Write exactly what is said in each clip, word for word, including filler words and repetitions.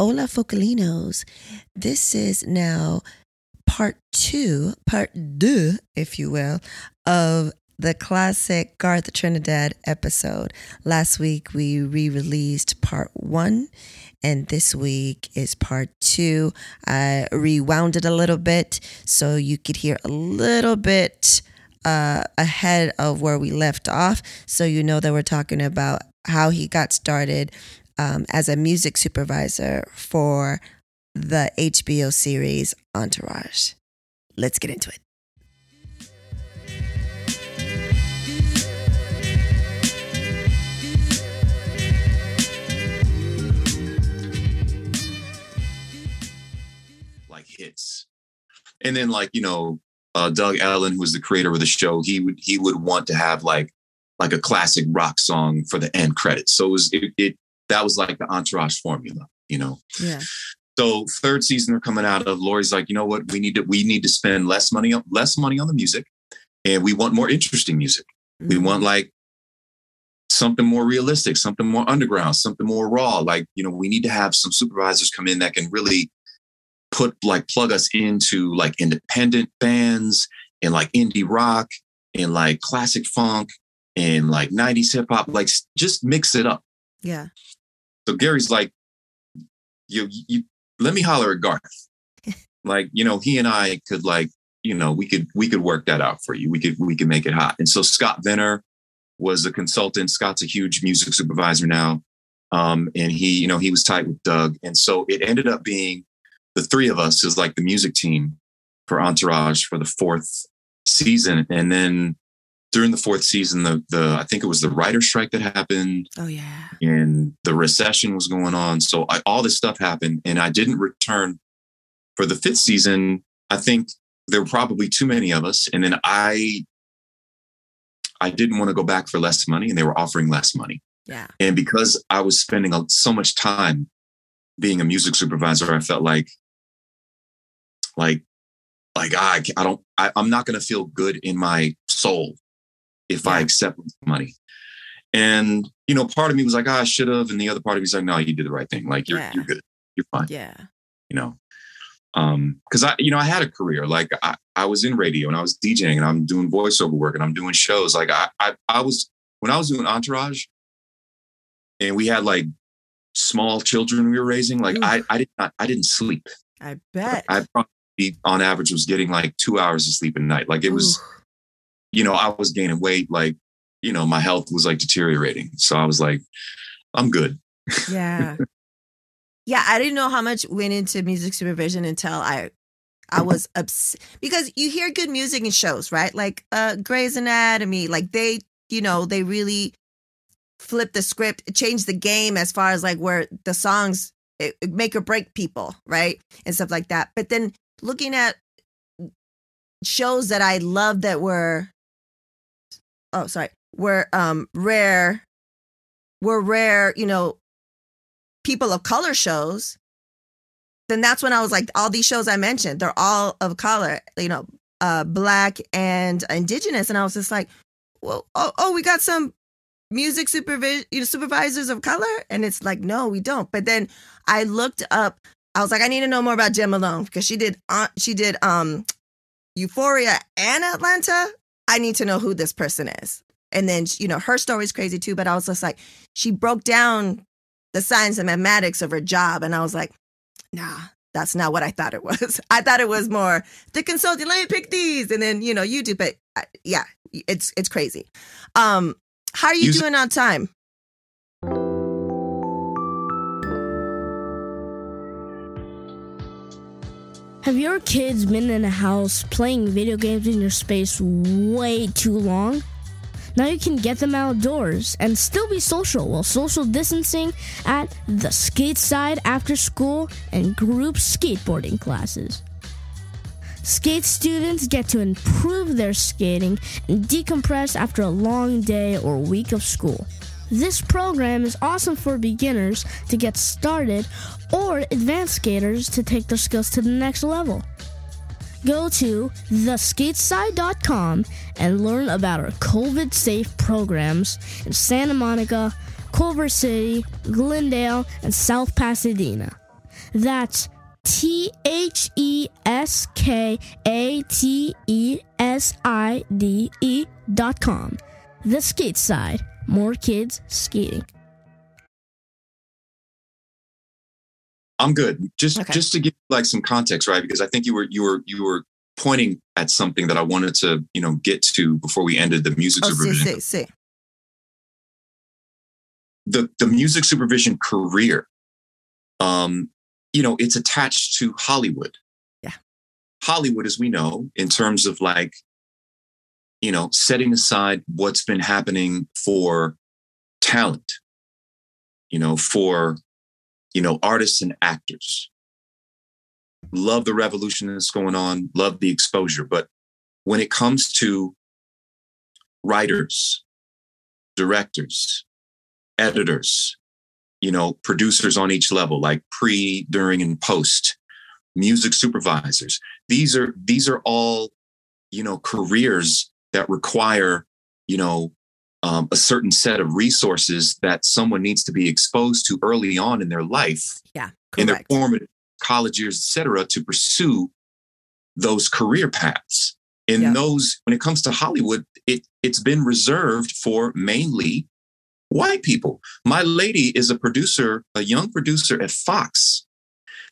Hola Focalinos. This is now part two, part deux, if you will, of the classic Garth Trinidad episode. Last week we re-released part one, and this week is part two. I rewound it a little bit so you could hear a little bit uh, ahead of where we left off, so you know that we're talking about how he got started um, as a music supervisor for the H B O series Entourage. Let's get into it. Hits. And then, like, you know, uh, Doug Allen, who was the creator of the show, he would he would want to have like like a classic rock song for the end credits. So it was it, it that was like the Entourage formula, you know. Yeah. So third season they're coming out of, Lori's like, you know what, we need to we need to spend less money on less money on the music, and we want more interesting music. Mm-hmm. We want like something more realistic, something more underground, something more raw. Like, you know, we need to have some supervisors come in that can really put like plug us into like independent bands and like indie rock and like classic funk and like nineties hip hop, like just mix it up. Yeah. So Gary's like, you, you let me holler at Garth. Like, you know, he and I could like, you know, we could, we could work that out for you. We could, we could make it hot. And so Scott Benner was a consultant. Scott's a huge music supervisor now. Um, and he, you know, he was tight with Doug. And so it ended up being the three of us is like the music team for Entourage for the fourth season. And then during the fourth season, the, the, I think it was the writer's strike that happened. Oh yeah. And the recession was going on. So I, all this stuff happened, and I didn't return for the fifth season. I think there were probably too many of us. And then I, I didn't want to go back for less money, and they were offering less money. Yeah. And because I was spending so much time being a music supervisor, I felt like, Like, like I, I don't, I, I'm not going to feel good in my soul if yeah. I accept money. And, you know, part of me was like, ah, I should have. And the other part of me is like, no, you did the right thing. Like, you're yeah. you're good. You're fine. Yeah. You know, um, cause I, you know, I had a career, like I, I was in radio and I was DJing and I'm doing voiceover work and I'm doing shows. Like I, I, I was, when I was doing Entourage and we had like small children we were raising, like Ooh. I, I did not, I didn't sleep. I bet. I probably on average was getting like two hours of sleep a night. Like it was, Ooh. you know, I was gaining weight. Like, you know, my health was like deteriorating. So I was like, I'm good. Yeah. yeah. I didn't know how much went into music supervision until I, I was obs- because you hear good music in shows, right? Like uh, Grey's Anatomy, like they, you know, they really flip the script, change the game as far as like where the songs It, it make or break people, right? And stuff like that. But then looking at shows that I loved that were, oh, sorry, were um, rare, were rare, you know, people of color shows, then that's when I was like, all these shows I mentioned, they're all of color, you know, uh, Black and Indigenous. And I was just like, well, oh, oh we got some music supervis- you know, supervisors of color? And it's like, no, we don't. But then I looked up, I was like, I need to know more about Jim Malone, because she did uh, she did um, Euphoria and Atlanta. I need to know who this person is. And then, you know, her story's crazy too, but I was just like, she broke down the science and mathematics of her job. And I was like, nah, that's not what I thought it was. I thought it was more the consulting, let me pick these. And then, you know, you do, but I, yeah, it's, it's crazy. Um, How are you Use- doing on time? Have your kids been in a house playing video games in your space way too long? Now you can get them outdoors and still be social while social distancing at the skate side after school and group skateboarding classes. Skate students get to improve their skating and decompress after a long day or week of school. This program is awesome for beginners to get started or advanced skaters to take their skills to the next level. Go to the skate side dot com and learn about our COVID-safe programs in Santa Monica, Culver City, Glendale, and South Pasadena. That's T H E S K A T E S I D E dot com. The Skate Side. More kids skating. I'm good. Just okay. just to give like some context, right? Because I think you were you were you were pointing at something that I wanted to, you know, get to before we ended the music oh, supervision. See, see, see. The the music supervision career, um, you know, it's attached to Hollywood. Yeah. Hollywood, as we know, in terms of like, you know, setting aside what's been happening for talent, you know, for, you know, artists and actors. Love the revolution that's going on, love the exposure. But when it comes to writers, directors, editors, you know, producers on each level, like pre, during, and post, music supervisors, these are these are all, you know, careers that require, you know, um, a certain set of resources that someone needs to be exposed to early on in their life, yeah, correct. in their formative college years, et cetera, to pursue those career paths. And yeah. those, when it comes to Hollywood, it it's been reserved for mainly white people. My lady is a producer, a young producer at Fox.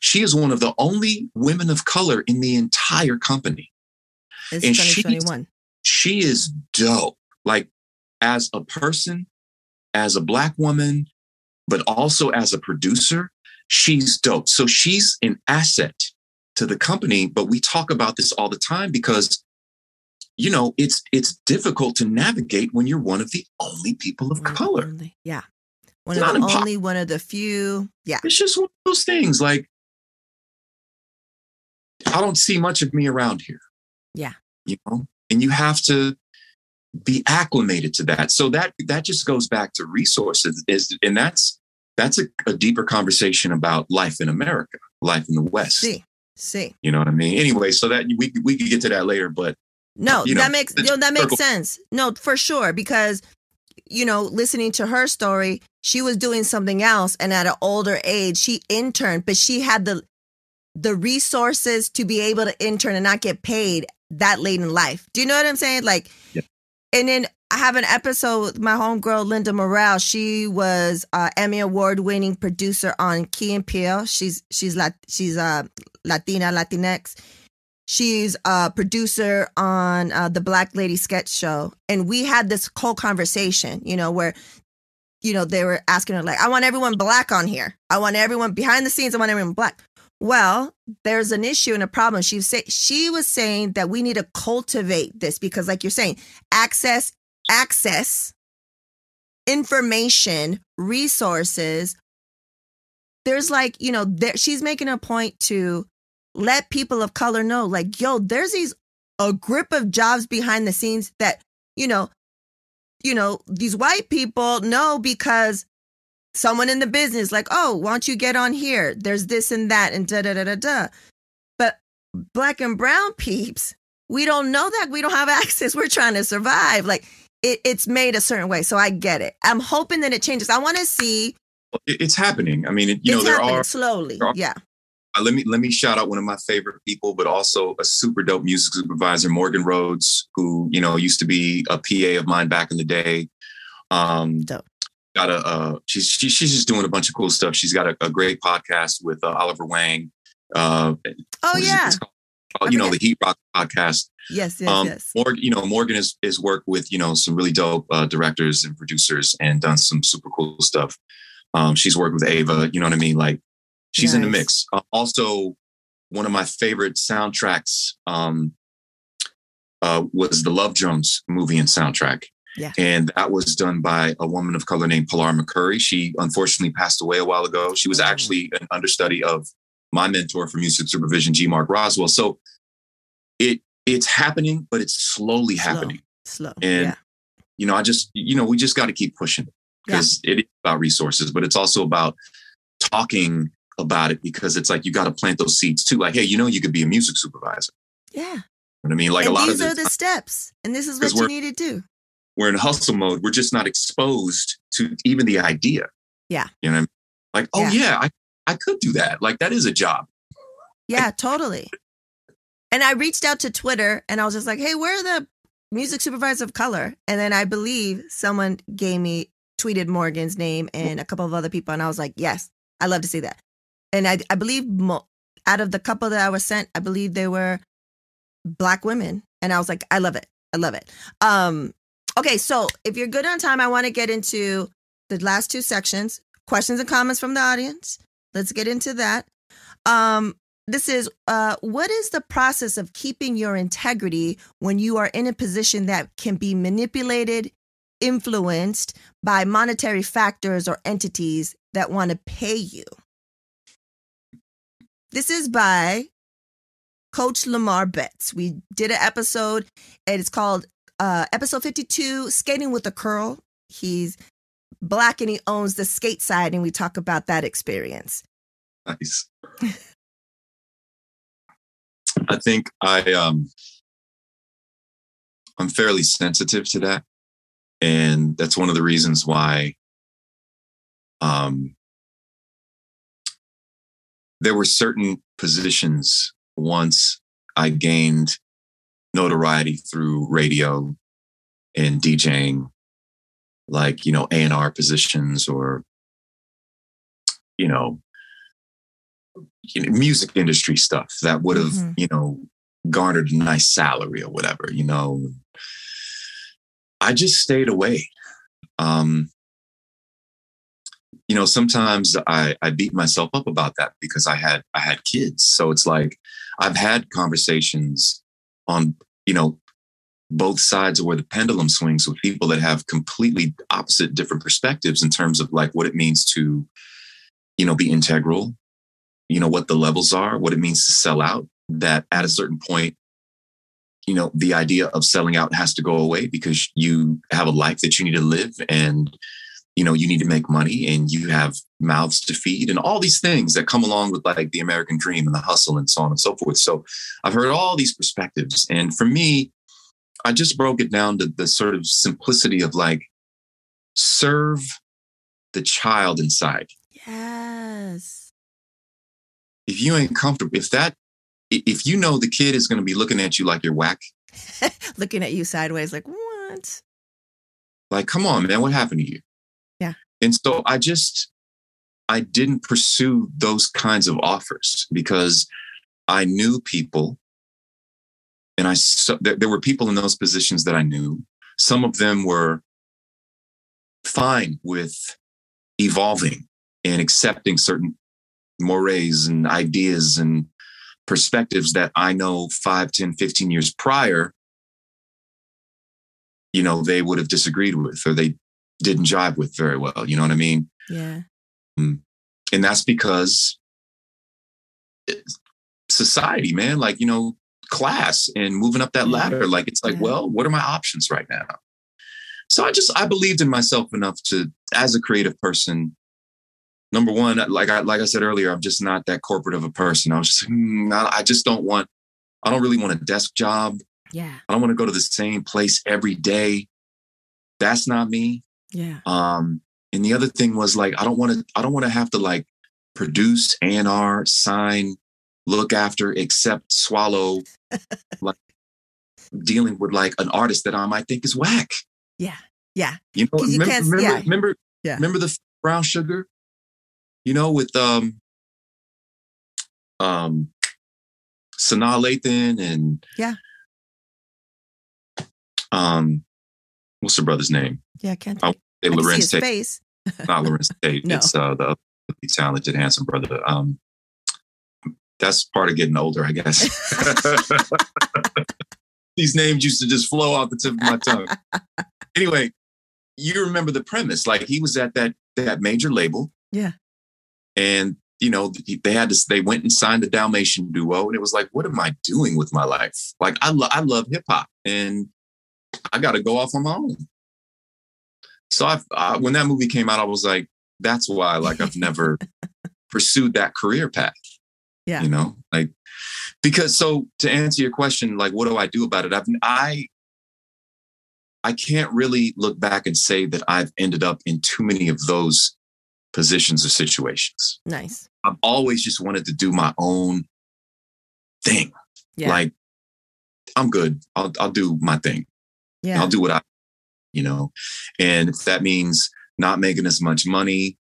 She is one of the only women of color in the entire company. It's and twenty twenty-one. She, she is dope, like as a person, as a black woman, but also as a producer. She's dope. So she's an asset to the company. But we talk about this all the time because, you know, it's it's difficult to navigate when you're one of the only people of color. Only, yeah. One it's of the only, one of the few. Yeah. It's just one of those things like, I don't see much of me around here. Yeah. You know, and you have to be acclimated to that. So that that just goes back to resources. Is and that's that's a, a deeper conversation about life in America, life in the West. See, see. You know what I mean? Anyway, so that we we could get to that later, but no, you know, that makes you know, that makes sense. No, for sure, because you know, listening to her story, she was doing something else, and at an older age, she interned, but she had the the resources to be able to intern and not get paid that late in life. Do you know what I'm saying? Like, yeah. And then I have an episode with my homegirl, Linda Morrell. She was uh, Emmy Award-winning producer on Key and Peele. She's she's La- she's uh, Latina, Latinx. She's a producer on uh, the Black Lady Sketch Show. And we had this whole conversation, you know, where, you know, they were asking her, like, I want everyone black on here. I want everyone behind the scenes. I want everyone black. Well, there's an issue and a problem. She say, she was saying that we need to cultivate this because, like you're saying, access, access, information, resources. There's like, you know, there, she's making a point to let people of color know, like, yo, there's these a grip of jobs behind the scenes that, you know, you know, these white people know because someone in the business, like, oh, why don't you get on here? There's this and that and da-da-da-da-da. But black and brown peeps, we don't know that. We don't have access. We're trying to survive. Like, it, it's made a certain way. So I get it. I'm hoping that it changes. I want to see. It's happening. I mean, it, you it's know, there are. Slowly, there are, yeah. Uh, let me let me shout out one of my favorite people, but also a super dope music supervisor, Morgan Rhodes, who, you know, used to be a P A of mine back in the day. Um, dope. Got a uh, she's she, she's just doing a bunch of cool stuff. She's got a, a great podcast with uh, Oliver Wang. Uh, oh yeah, it's called, uh, you know the Heat Rock podcast. Yes, yes, um, yes. Morgan, you know Morgan has, has worked with you know some really dope uh, directors and producers and done some super cool stuff. Um, she's worked with Ava. You know what I mean? Like she's nice. In the mix. Uh, also, one of my favorite soundtracks um, uh, was the Love Jones movie and soundtrack. Yeah. And that was done by a woman of color named Pilar McCurry. She unfortunately passed away a while ago. She was actually an understudy of my mentor for music supervision, G. Mark Roswell. So it it's happening, but it's slowly happening. Slow. Slow. And, yeah. you know, I just, you know, we just got to keep pushing because yeah. it is about resources, but it's also about talking about it because it's like you got to plant those seeds, too. Like, hey, you know, you could be a music supervisor. Yeah. You know what I mean? Like and a lot these of these are the steps. And this is what you need to do. We're in hustle mode. We're just not exposed to even the idea. Yeah. You know what I mean? Like, oh, yeah, yeah I I could do that. Like, that is a job. Yeah, totally. And I reached out to Twitter and I was just like, hey, where are the music supervisors of color? And then I believe someone gave me, tweeted Morgan's name and a couple of other people. And I was like, yes, I'd love to see that. And I, I believe mo- out of the couple that I was sent, I believe they were Black women. And I was like, I love it. I love it. Um, okay, so if you're good on time, I want to get into the last two sections, questions and comments from the audience. Let's get into that. Um, this is, uh, what is the process of keeping your integrity when you are in a position that can be manipulated, influenced by monetary factors or entities that want to pay you? This is by Coach Lamar Betts. We did an episode, and it's called uh, episode fifty-two, Skating with a Curl. He's Black and he owns the skate side, and we talk about that experience. Nice. I think I um I'm fairly sensitive to that, and that's one of the reasons why um there were certain positions once I gained notoriety through radio and DJing, like, you know, A and R positions or, you know, music industry stuff that would have, mm-hmm. you know, garnered a nice salary or whatever, you know. I just stayed away. Um, you know, sometimes I, I beat myself up about that because I had, I had kids. So it's like, I've had conversations on, you know, both sides of where the pendulum swings with people that have completely opposite different perspectives in terms of like what it means to, you know, be integral, you know, what the levels are, what it means to sell out, that at a certain point, you know, the idea of selling out has to go away because you have a life that you need to live and, you know, you need to make money and you have mouths to feed and all these things that come along with like the American dream and the hustle and so on and so forth. So I've heard all these perspectives. And for me, I just broke it down to the sort of simplicity of like, serve the child inside. Yes. If you ain't comfortable, if that, if you know the kid is going to be looking at you like you're whack. Looking at you sideways like, what? Like, come on, man, what happened to you? Yeah. And so I just, I didn't pursue those kinds of offers because I knew people. And I, so there, there were people in those positions that I knew. Some of them were fine with evolving and accepting certain mores and ideas and perspectives that I know five, ten, fifteen years prior, you know, they would have disagreed with or they didn't jive with very well. You know what I mean? Yeah. Um, and that's because society, man, like, you know, class and moving up that ladder. Like, it's like, yeah. Well, what are my options right now? So I just, I believed in myself enough to, as a creative person, number one, like I, like I said earlier, I'm just not that corporate of a person. I was just, mm, I, I just don't want, I don't really want a desk job. Yeah. I don't want to go to the same place every day. That's not me. Yeah. Um, and the other thing was like, I don't want to, I don't want to have to like produce, A and R, sign, look after, accept, swallow, like dealing with like an artist that I might think is whack. Yeah. Yeah. You know, you remember, remember, yeah. remember, yeah. remember the Brown Sugar, you know, with, um, um, Sanaa Lathan and, yeah. Um, what's her brother's name? Yeah. I can't think. I want to say Lorenz Tate. Face. Not Lorenz Tate. No. It's, uh, the, the talented, handsome brother. Um, That's part of getting older, I guess. These names used to just flow off the tip of my tongue. Anyway, you remember the premise. Like, he was at that that major label. Yeah. And, you know, they had this, they went and signed the Dalmatian duo. And it was like, what am I doing with my life? Like, I, lo- I love hip hop and I got to go off on my own. So I, I, when that movie came out, I was like, that's why, like, I've never pursued that career path. Yeah. You know, like, because so to answer your question, like, what do I do about it? I've, I, I can't really look back and say that I've ended up in too many of those positions or situations. Nice. I've always just wanted to do my own thing. Yeah. Like, I'm good. I'll I'll do my thing. Yeah. I'll do what I, you know, and if that means not making as much money,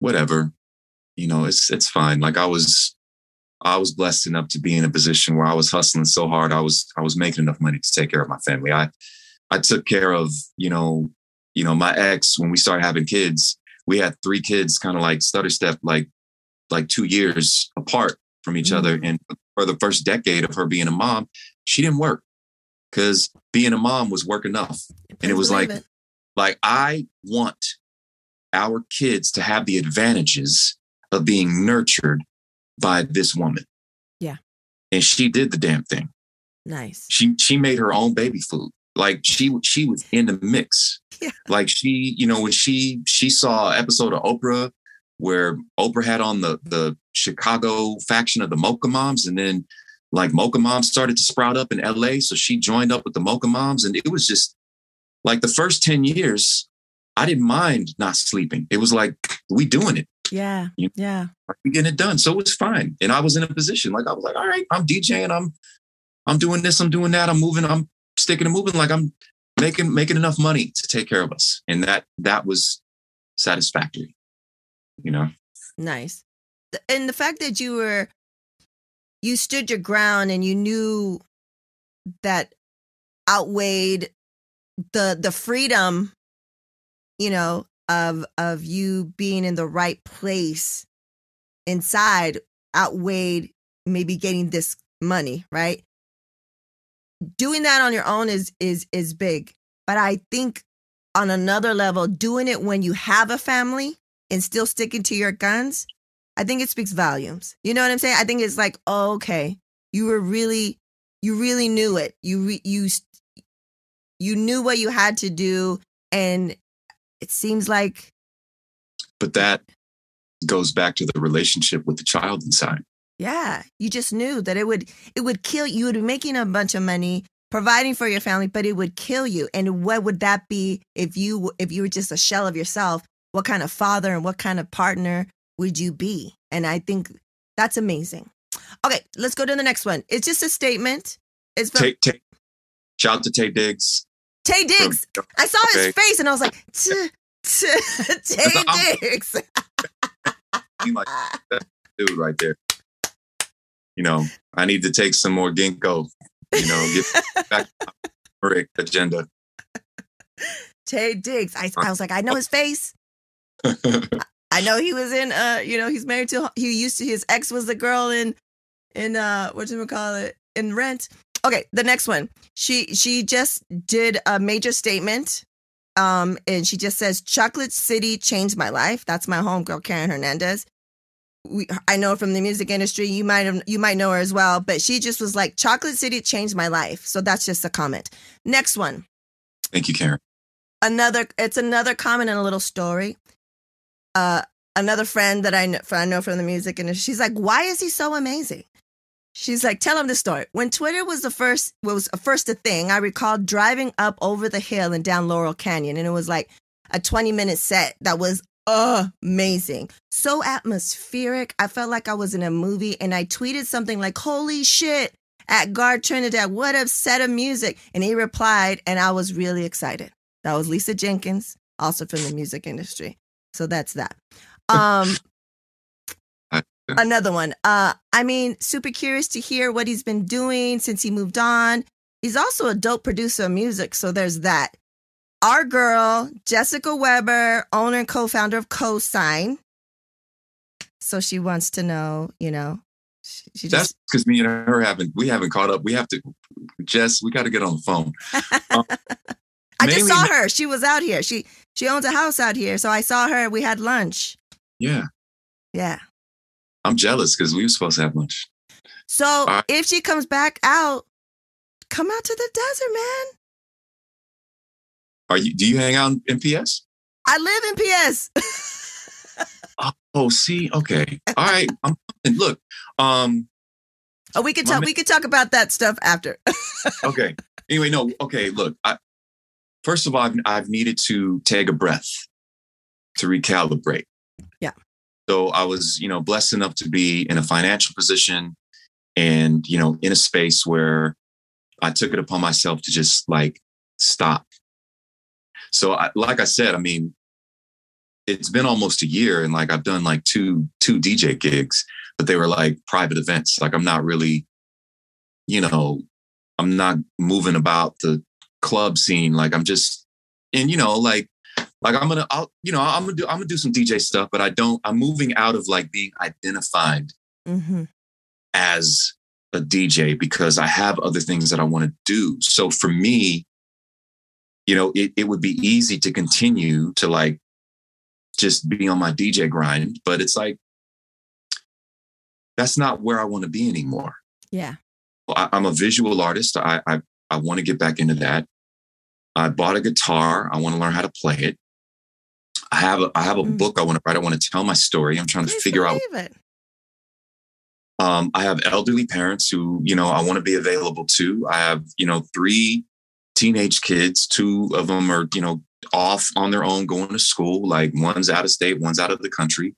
whatever, you know, it's it's fine. Like I was, I was blessed enough to be in a position where I was hustling so hard. I was I was making enough money to take care of my family. I I took care of, you know, you know, my ex when we started having kids. We had three kids, kind of like stutter step, like like two years apart from each mm-hmm. other, and for the first decade of her being a mom, she didn't work because being a mom was work enough. And it was like, it. like, I want our kids to have the advantages of being nurtured by this woman. Yeah. And she did the damn thing. Nice. She, she made her own baby food. Like she, she was in the mix. Yeah. Like she, you know, when she, she saw an episode of Oprah where Oprah had on the, the Chicago faction of the Mocha Moms. And then like Mocha Moms started to sprout up in L A. So she joined up with the Mocha Moms. And it was just like the first ten years, I didn't mind not sleeping. It was like, we doing it. Yeah. You know? Yeah. We getting it done. So it was fine. And I was in a position like, I was like, all right, I'm DJing. I'm, I'm doing this. I'm doing that. I'm moving. I'm sticking and moving. Like I'm making, making enough money to take care of us. And that, that was satisfactory. You know, nice. And the fact that you were, you stood your ground and you knew that outweighed the the freedom, you know, of of you being in the right place inside outweighed maybe getting this money, right? Doing that on your own is is is big. But I think on another level, doing it when you have a family and still sticking to your guns, I think it speaks volumes. You know what I'm saying? I think it's like, oh, okay, you were really, you really knew it. You re- you you knew what you had to do, and it seems like. But that goes back to the relationship with the child inside. Yeah, you just knew that it would it would kill you. You would be making a bunch of money, providing for your family, but it would kill you. And what would that be if you if you were just a shell of yourself? What kind of father and what kind of partner would you be? And I think that's amazing. Okay, let's go to the next one. It's just a statement. It's from- Take, take, shout out to Taye Diggs. Taye Diggs. From- I saw okay. his face and I was like, t- t- Taye Diggs. He like that dude right there. You know, I need to take some more ginkgo. You know, get back to my agenda. Taye Diggs. I, I was like, I know his face. I know he was in uh you know he's married to he used to his ex was the girl in in uh whatchamacallit in Rent. Okay, the next one. She she just did a major statement um and she just says Chocolate City changed my life. That's my homegirl Karen Hernandez. We I know her from the music industry. You might have you might know her as well, but she just was like Chocolate City changed my life. So that's just a comment. Next one. Thank you, Karen. Another it's another comment and a little story. Uh, another friend that I know, I know from the music industry, she's like, why is he so amazing? She's like, tell him the story. When Twitter was the first, was first a thing, I recall driving up over the hill and down Laurel Canyon. And it was like a twenty minute set that was amazing. So atmospheric. I felt like I was in a movie and I tweeted something like, holy shit at Garth Trinidad. What a set of music. And he replied, and I was really excited. That was Lisa Jenkins, also from the music industry. So that's that. Um, another one. Uh, I mean, super curious to hear what he's been doing since he moved on. He's also a dope producer of music. So there's that. Our girl, Jessica Weber, owner and co-founder of Co-Sign. So she wants to know, you know. She, she that's because me and her haven't, we haven't caught up. We have to, Jess, we got to get on the phone. Um, I mainly, just saw her. She was out here. She she owns a house out here. So I saw her. We had lunch. Yeah. Yeah. I'm jealous because we were supposed to have lunch. So right. If she comes back out, come out to the desert, man. Are you? Do you hang out in P S? I live in P S. oh, see? Okay. All right. I'm, and look. Um, oh, we could talk. Man- we could talk about that stuff after. okay. Anyway, no. Okay. Look. I, First of all, I've, I've needed to take a breath to recalibrate. So I was, you know, blessed enough to be in a financial position and, you know, in a space where I took it upon myself to just like stop. So I, like I said, I mean, it's been almost a year and like I've done like two, two D J gigs, but they were like private events. Like I'm not really, you know, I'm not moving about the club scene. Like I'm just, and you know, like, like I'm going to, you know, I'm going to do, I'm going to do some D J stuff, but I don't, I'm moving out of like being identified mm-hmm. as a D J because I have other things that I want to do. So for me, you know, it, it would be easy to continue to like, just be on my D J grind, but it's like, that's not where I want to be anymore. Yeah. I, I'm a visual artist. I, I, I want to get back into that. I bought a guitar. I want to learn how to play it. I have a, I have a mm. book I want to write. I want to tell my story. I'm trying to I figure out. It. Um, I have elderly parents who, you know, I want to be available to. I have, you know, three teenage kids. Two of them are, you know, off on their own, going to school. Like one's out of state, one's out of the country.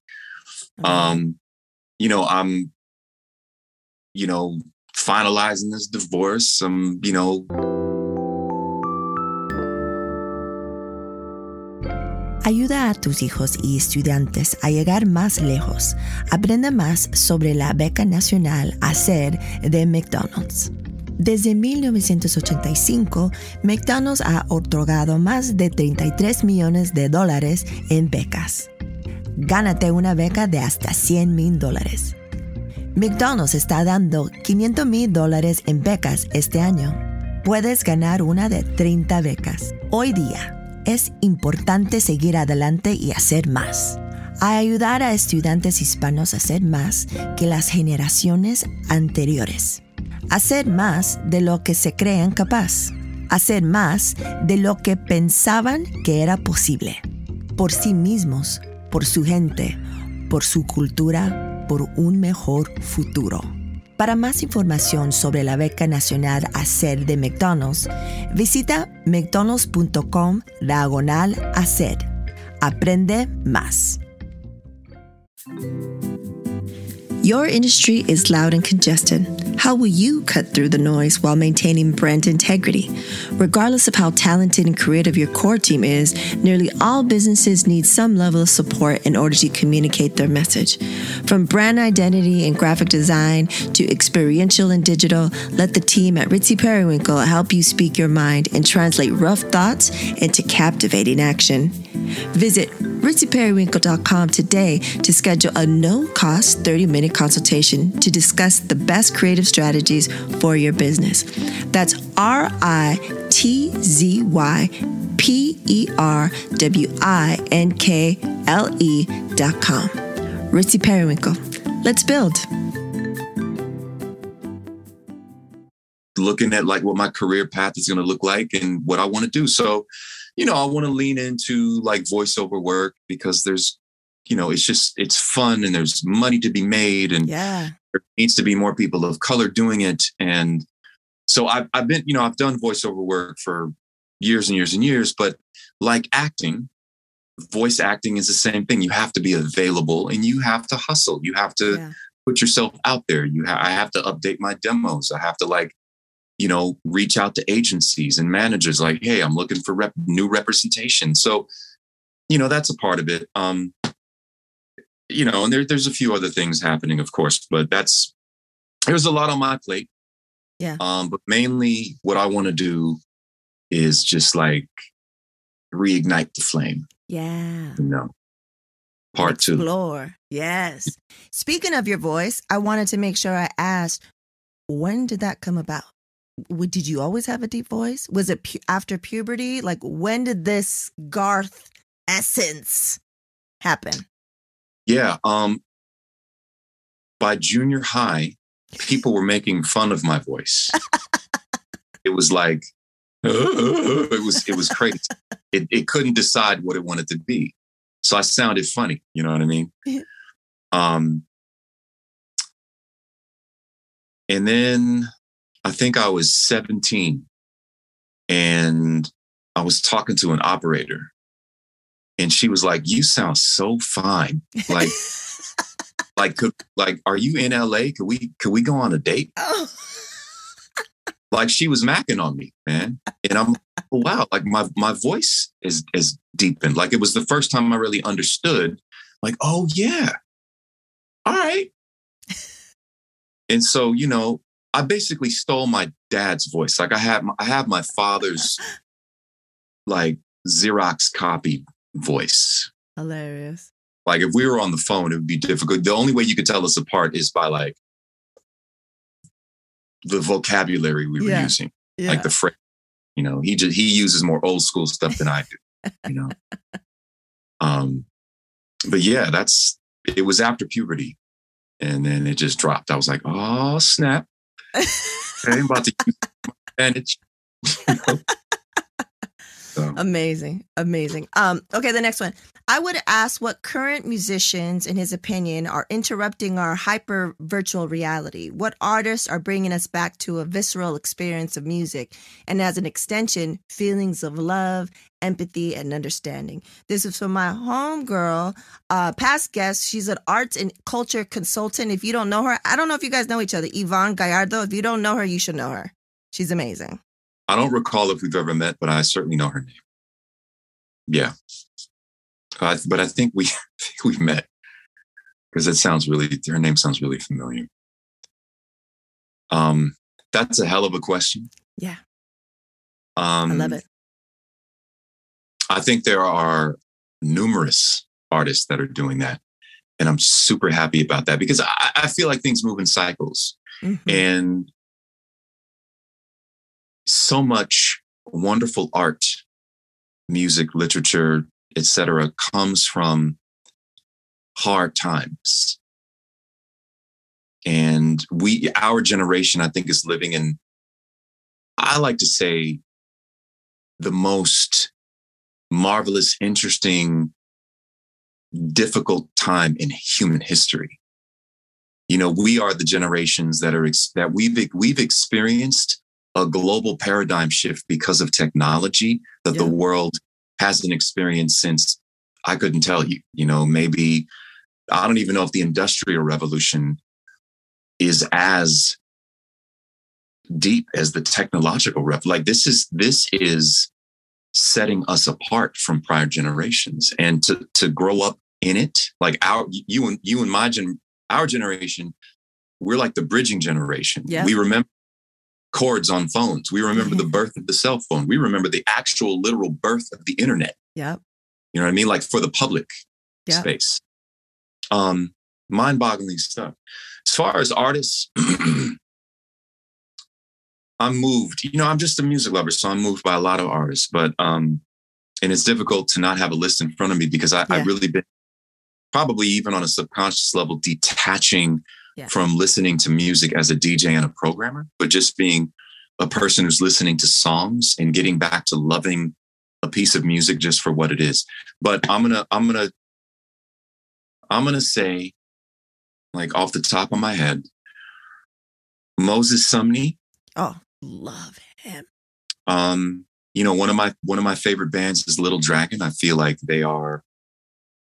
Mm. Um, you know, I'm, you know, finalizing this divorce. I'm, you know. Ayuda a tus hijos y estudiantes a llegar más lejos. Aprende más sobre la beca nacional Hacer de McDonald's. Desde mil novecientos ochenta y cinco, McDonald's ha otorgado más de treinta y tres millones de dólares en becas. Gánate una beca de hasta cien mil dólares. McDonald's está dando quinientos mil dólares en becas este año. Puedes ganar una de treinta becas. Hoy día, es importante seguir adelante y hacer más. A ayudar a estudiantes hispanos a hacer más que las generaciones anteriores. Hacer más de lo que se creen capaz. Hacer más de lo que pensaban que era posible. Por sí mismos, por su gente, por su cultura, por un mejor futuro. Para más información sobre la beca nacional Hacer de McDonald's, visita mcdonalds.com diagonal hacer. Aprende más. Your industry is loud and congested. How will you cut through the noise while maintaining brand integrity? Regardless of how talented and creative your core team is, nearly all businesses need some level of support in order to communicate their message. From brand identity and graphic design to experiential and digital, let the team at Ritzy Periwinkle help you speak your mind and translate rough thoughts into captivating action. Visit ritzy periwinkle dot com today to schedule a no-cost thirty-minute consultation to discuss the best creative strategies for your business. That's R I T Z Y P E R W I N K L E dot com. Ritzy Periwinkle. Let's build. Looking at like what my career path is going to look like and what I want to do. So, you know, I want to lean into like voiceover work because there's, you know, it's just, it's fun and there's money to be made and yeah. there needs to be more people of color doing it. And so I've, I've been, you know, I've done voiceover work for years and years and years, but like acting, voice acting is the same thing. You have to be available and you have to hustle. You have to yeah. put yourself out there. You ha- I have to update my demos. I have to like, you know, reach out to agencies and managers like, hey, I'm looking for rep- new representation. So, you know, that's a part of it. Um, you know, and there, there's a few other things happening, of course, but that's, there's a lot on my plate. Yeah. Um, but mainly what I want to do is just like reignite the flame. Yeah. You know, part Explore. two. Explore. Yes. Speaking of your voice, I wanted to make sure I asked, when did that come about? Did you always have a deep voice? Was it pu- after puberty? Like, when did this Garth essence happen? Yeah. Um, by junior high, people were making fun of my voice. It was like, oh, it was, it was crazy. It, it couldn't decide what it wanted to be. So I sounded funny. You know what I mean? Um, and then I think I was seventeen and I was talking to an operator And she was like, you sound so fine. Like, like, could, like, are you in L A? Could we, could we go on a date? Oh. Like, she was macking on me, man. And I'm, oh, wow. Like my, my voice is, is deepened. Like, it was the first time I really understood, like, oh yeah. All right. And so, you know, I basically stole my dad's voice. Like I have, I have my father's like Xerox copy voice. Hilarious. Like if we were on the phone, it would be difficult. The only way you could tell us apart is by like the vocabulary we yeah. were using, yeah. like the phrase. You know, he just he uses more old school stuff than I do. You know, um, but yeah, that's it. Was after puberty. And then it just dropped. I was like, oh, snap. I'm about to use my advantage. So. Amazing. Amazing. Um, okay, the next one. I would ask what current musicians, in his opinion, are interrupting our hyper virtual reality. What artists are bringing us back to a visceral experience of music and, as an extension, feelings of love, empathy, and understanding. This is from my homegirl, uh, past guest. She's an arts and culture consultant. If you don't know her, I don't know if you guys know each other. Yvonne Gallardo. If you don't know her, you should know her. She's amazing. I don't recall if we've ever met, but I certainly know her name. Yeah. Uh, but I think we think we met because it sounds really, her name sounds really familiar. Um, that's a hell of a question. Yeah. Um, I love it. I think there are numerous artists that are doing that. And I'm super happy about that because I, I feel like things move in cycles. Mm-hmm. And so much wonderful art, music, literature, et cetera, comes from hard times. And we, our generation, I think, is living in, I like to say, the most marvelous, interesting, difficult time in human history. You know, we are the generations that are that we've we've experienced a global paradigm shift because of technology that yeah. the world hasn't experienced since, I couldn't tell you, you know, maybe, I don't even know if the Industrial Revolution is as deep as the technological rev. Like this is, this is setting us apart from prior generations, and to, to grow up in it, like our, you and you and my gen, our generation, we're like the bridging generation. Yeah. We remember chords on phones. We remember the birth of the cell phone. We remember the actual literal birth of the internet. Yeah. You know what I mean? Like for the public yep. space. Um, mind-boggling stuff. As far as artists, I'm moved. You know, I'm just a music lover, so I'm moved by a lot of artists. But, um, and it's difficult to not have a list in front of me because I, yeah. I've really been probably even on a subconscious level detaching Yeah. from listening to music as a D J and a programmer, but just being a person who's listening to songs and getting back to loving a piece of music just for what it is. But I'm going to, I'm going to, I'm going to say, like off the top of my head, Moses Sumney. Oh, love him. Um, you know, one of my, one of my favorite bands is Little Dragon. I feel like they are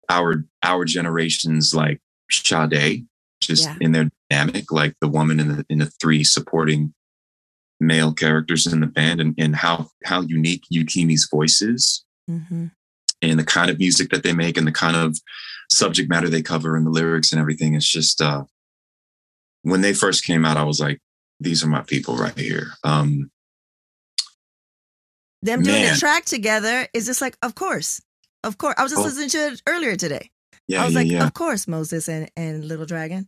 our, our generation's like Sade. Just yeah. in their dynamic, like the woman in the in the three supporting male characters in the band, and, and how how unique Yukimi's voice is, mm-hmm. and the kind of music that they make, and the kind of subject matter they cover, and the lyrics and everything. It's just uh, when they first came out, I was like, "These are my people right here." Um, Them doing man. a track together is just like, of course, of course. I was just oh. listening to it earlier today. Yeah, I was yeah, like, yeah. of course, Moses and, and Little Dragon.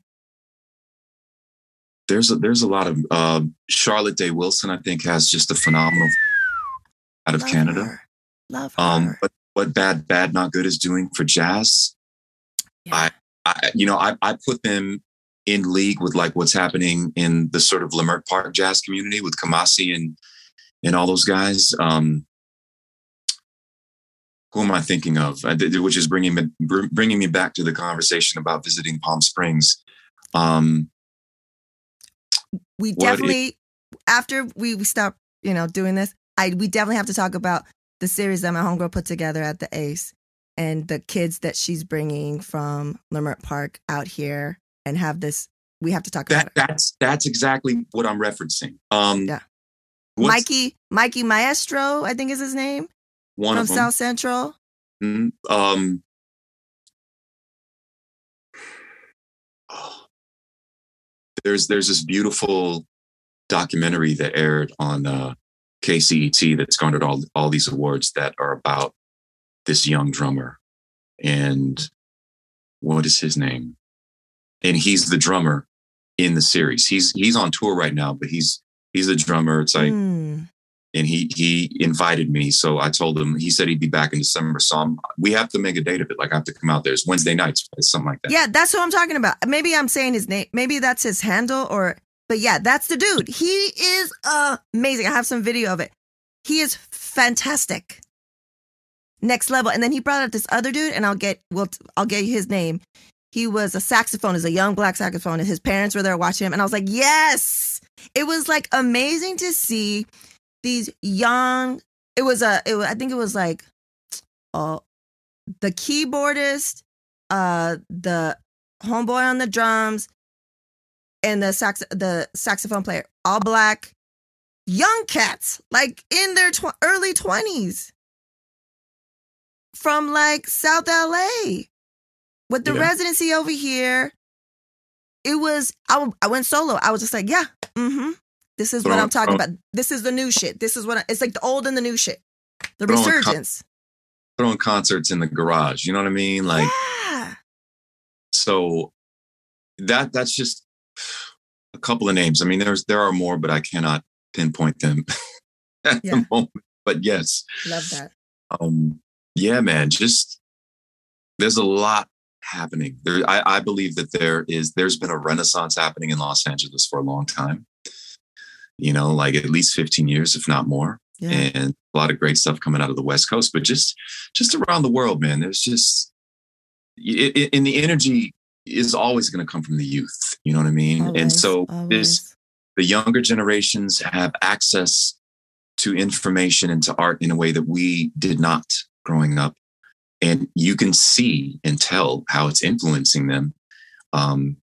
There's a, there's a lot of uh, Charlotte Day Wilson, I think, has just a phenomenal out of Love Canada. Her. Love um, her. But what Bad Bad Not Good is doing for jazz, yeah. I, I you know I I put them in league with like what's happening in the sort of Leimert Park jazz community with Kamasi and and all those guys. Um, Who am I thinking of? Which is bringing me, bringing me back to the conversation about visiting Palm Springs. Um, we definitely, it, after we, we stop, you know, doing this, I we definitely have to talk about the series that my homegirl put together at the Ace and the kids that she's bringing from Leimert Park out here and have this, we have to talk that, about it. That's, that's exactly what I'm referencing. Um, yeah. Mikey, Mikey Maestro, I think is his name. One of them. From South Central. Mm-hmm. Um, oh, there's, there's this beautiful documentary that aired on uh, K C E T that's garnered all, all these awards that are about this young drummer, and what is his name? And he's the drummer in the series. He's, he's on tour right now, but he's, he's the drummer. It's like, mm. and he, he invited me. So I told him, he said he'd be back in December. So I'm, we have to make a date of it. Like I have to come out there. It's Wednesday nights, something like that. Yeah. That's what I'm talking about. Maybe I'm saying his name, maybe that's his handle or, but yeah, that's the dude. He is amazing. I have some video of it. He is fantastic. Next level. And then he brought up this other dude and I'll get, we'll, I'll get you his name. He was a saxophonist, a young black saxophonist. His parents were there watching him. And I was like, yes, it was like amazing to see these young, it was a, it was, I think it was like uh, the keyboardist, uh, the homeboy on the drums and the sax, the saxophone player, all black young cats, like in their tw- early twenties from like South L A. With the yeah. residency over here, it was, I, I went solo. I was just like, yeah, mm-hmm. This is throwing, what I'm talking throwing, about. This is the new shit. This is what, I, it's like the old and the new shit. The throwing resurgence. Con- throwing concerts in the garage. You know what I mean? Like, yeah. So that that's just a couple of names. I mean, there's there are more, but I cannot pinpoint them at yeah. the moment. But yes. Love that. Um, yeah, man. Just, there's a lot happening there. I, I believe that there is, there's been a renaissance happening in Los Angeles for a long time, you know, like at least fifteen years, if not more. Yeah. And a lot of great stuff coming out of the West Coast, but just, just around the world, man, there's just, it, it, and the energy is always going to come from the youth. You know what I mean? Always, and so always. This, the younger generations have access to information and to art in a way that we did not growing up. And you can see and tell how it's influencing them. Um,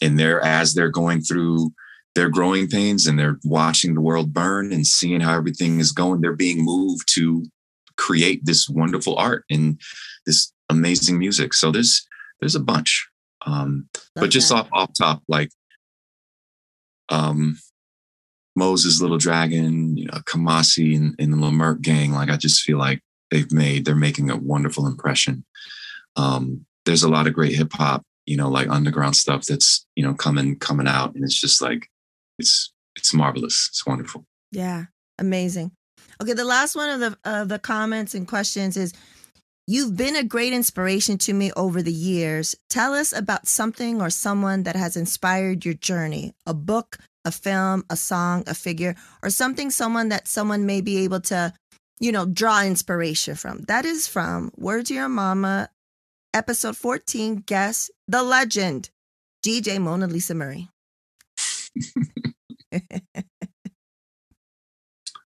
and they're, as they're going through their growing pains and they're watching the world burn and seeing how everything is going, they're being moved to create this wonderful art and this amazing music. So there's, there's a bunch. Um, but just off, off top, like um, Moses, Little Dragon, you know, Kamasi and, and the Leimert gang. Like, I just feel like, they've made, they're making a wonderful impression. Um, there's a lot of great hip hop, you know, like underground stuff that's, you know, coming, coming out. And it's just like, it's, it's marvelous. It's wonderful. Yeah. Amazing. Okay. The last one of the, of the comments and questions is, you've been a great inspiration to me over the years. Tell us about something or someone that has inspired your journey, a book, a film, a song, a figure, or something, someone that someone may be able to, you know, draw inspiration from. That is from Word to Your Mama, episode fourteen, guest, the legend, D J Mona Lisa Murray.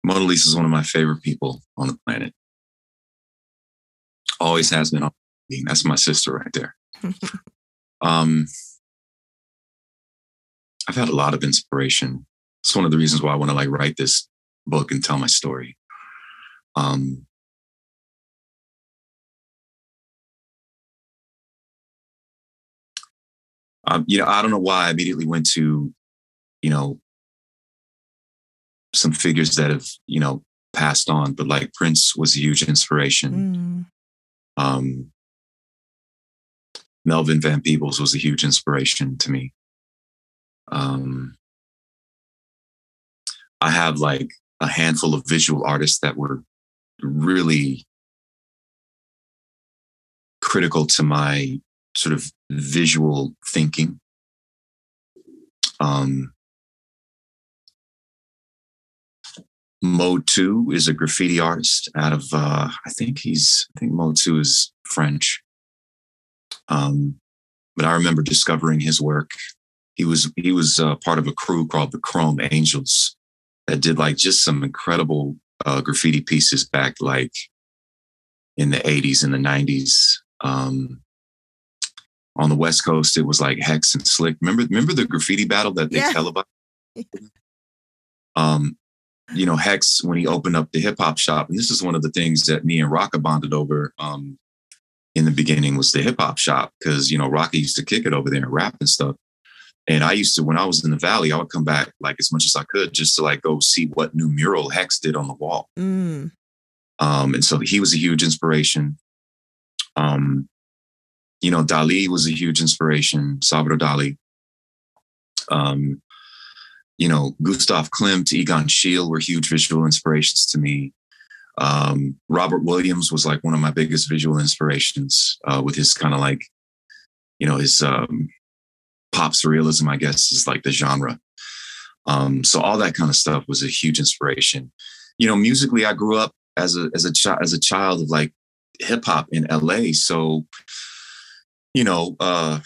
Mona Lisa is one of my favorite people on the planet. Always has been. That's my sister right there. um, I've had a lot of inspiration. It's one of the reasons why I want to like write this book and tell my story. Um, um, you know, I don't know why I immediately went to, you know, some figures that have, you know, passed on, but like Prince was a huge inspiration. Mm. Um, Melvin Van Peebles was a huge inspiration to me. Um, I have like a handful of visual artists that were really critical to my sort of visual thinking. Um, Mode Two is a graffiti artist out of, uh, I think he's, I think Mode Two is French. Um, but I remember discovering his work. He was, he was uh, part of a crew called the Chrome Angels that did like just some incredible, Uh, graffiti pieces back like in the eighties and the nineties. Um, on the West Coast, it was like Hex and Slick. Remember, remember the graffiti battle that they yeah. televised? Um, you know, Hex, when he opened up the Hip-Hop Shop, and this is one of the things that me and Rocka bonded over um, in the beginning, was the Hip-Hop Shop, because, you know, Rocka used to kick it over there and rap and stuff. And I used to, when I was in the Valley, I would come back like as much as I could just to like go see what new mural Hex did on the wall. Mm. Um, and so he was a huge inspiration. Um, you know, Dali was a huge inspiration, Salvador Dali. Um, you know, Gustav Klimt, Egon Schiele were huge visual inspirations to me. Um, Robert Williams was like one of my biggest visual inspirations uh, with his kind of like, you know, his... Um, Pop surrealism, I guess, is like the genre. Um, so all that kind of stuff was a huge inspiration. You know, musically, I grew up as a as a child as a child of like hip hop in L A. So, you know, uh,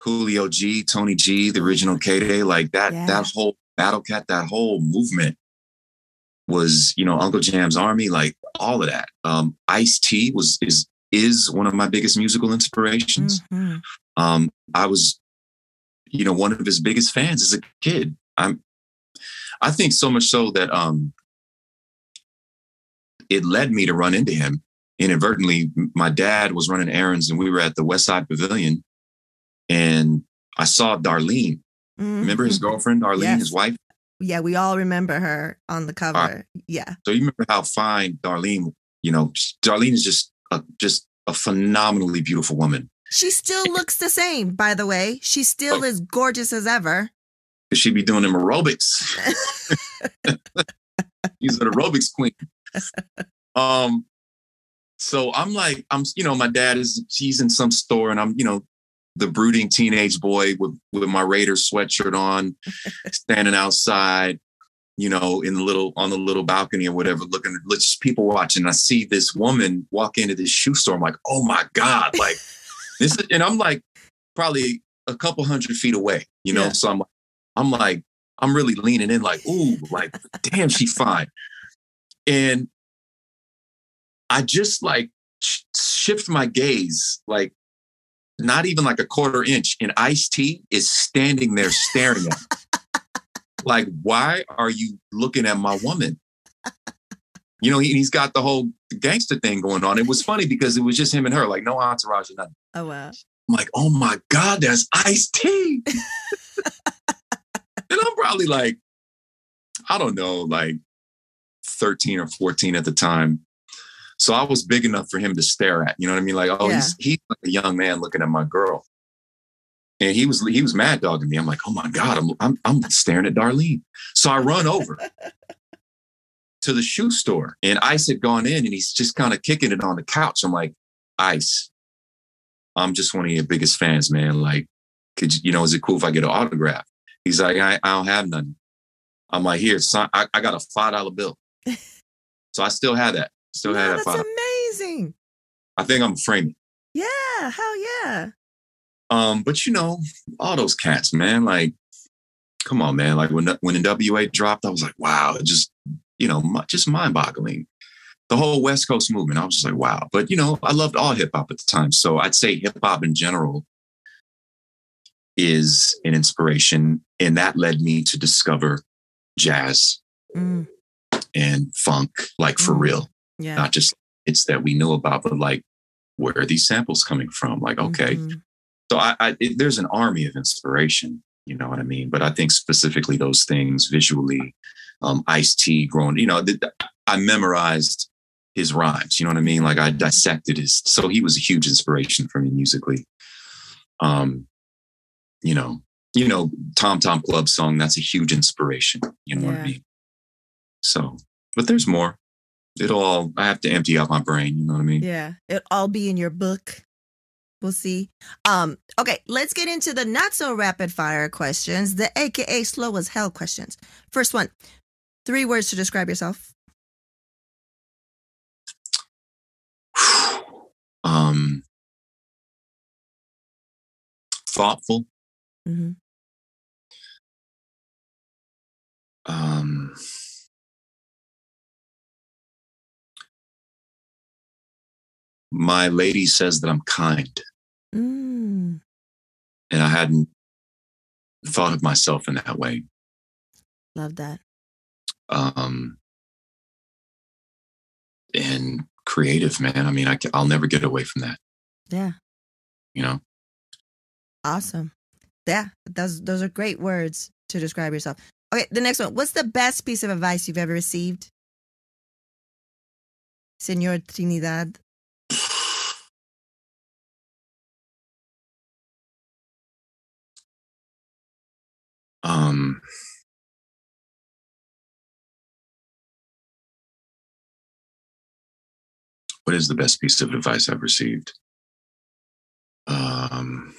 Coolio G, Tony G, the original K-Day, like that yeah. that whole Battle Cat, that whole movement was, you know, Uncle Jam's Army, like all of that. Um, Ice-T was is is one of my biggest musical inspirations. Mm-hmm. Um, I was. You know, one of his biggest fans as a kid. I'm, I think so much so that um, it led me to run into him inadvertently. My dad was running errands, and we were at the West Side Pavilion, and I saw Darlene. Mm-hmm. Remember his girlfriend, Darlene, yes. his wife? Yeah, we all remember her on the cover. Right. Yeah. So you remember how fine Darlene? You know, Darlene is just a, just a phenomenally beautiful woman. She still looks the same, by the way. She's still oh. as gorgeous as ever. She'd be doing them aerobics. She's an aerobics queen. Um, so I'm like, I'm, you know, my dad is, he's in some store, and I'm, you know, the brooding teenage boy with, with my Raiders sweatshirt on, standing outside, you know, in the little, on the little balcony or whatever, looking at just people watching. I see this woman walk into this shoe store. I'm like, oh my God, like, This is, and I'm like probably a couple hundred feet away, you know? Yeah. So I'm like, I'm like, I'm really leaning in like, ooh, like, damn, she fine. And I just like sh- shift my gaze, like not even like a quarter inch, and Ice-T is standing there staring at me. Like, why are you looking at my woman? You know, he, he's got the whole gangster thing going on. It was funny because it was just him and her, like no entourage or nothing. Oh, wow. I'm like, oh my God, that's Ice-T. And I'm probably like, I don't know, like thirteen or fourteen at the time. So I was big enough for him to stare at, you know what I mean? Like, oh, yeah. he's, he's like a young man looking at my girl. And he was, he was mad dogging me. I'm like, oh my God, I'm, I'm, I'm staring at Darlene. So I run over to the shoe store, and Ice had gone in, and he's just kind of kicking it on the couch. I'm like, Ice, I'm just one of your biggest fans, man. Like, could you, you know, is it cool if I get an autograph? He's like, I, I don't have none. I'm like, here, son, I, I got a five dollar bill. So I still have that. Still wow, have that. That's five dollars. Amazing. I think I'm framing. Yeah. Hell yeah. Um, but you know, all those cats, man, like, come on, man. Like when, when N W A dropped, I was like, wow, it just, you know, just mind-boggling. The whole West Coast movement, I was just like, wow. But, you know, I loved all hip-hop at the time. So I'd say hip-hop in general is an inspiration. And that led me to discover jazz mm. and funk, like mm. for real. Yeah. Not just it's that we knew about, but like, where are these samples coming from? Like, okay. Mm-hmm. So I, I it, there's an army of inspiration, you know what I mean? But I think specifically those things visually, Um, Ice-T growing, you know, th- I memorized his rhymes, you know what I mean? Like I dissected his, so he was a huge inspiration for me musically. Um, you know, you know, Tom Tom Club song, that's a huge inspiration, you know yeah. what I mean? So, but there's more. It'll all, I have to empty out my brain, you know what I mean? Yeah, it'll all be in your book. We'll see. Um, okay, let's get into the not so rapid fire questions, the A K A slow as hell questions. First one. Three words to describe yourself. Um, thoughtful. Mm-hmm. Um, my lady says that I'm kind. Mm. And I hadn't thought of myself in that way. Love that. Um, and creative, man. I mean, I, I'll never get away from that. Yeah. You know? Awesome. Yeah. Those, those are great words to describe yourself. Okay. The next one. What's the best piece of advice you've ever received? Señor Trinidad. Um, what is the best piece of advice I've received? Um,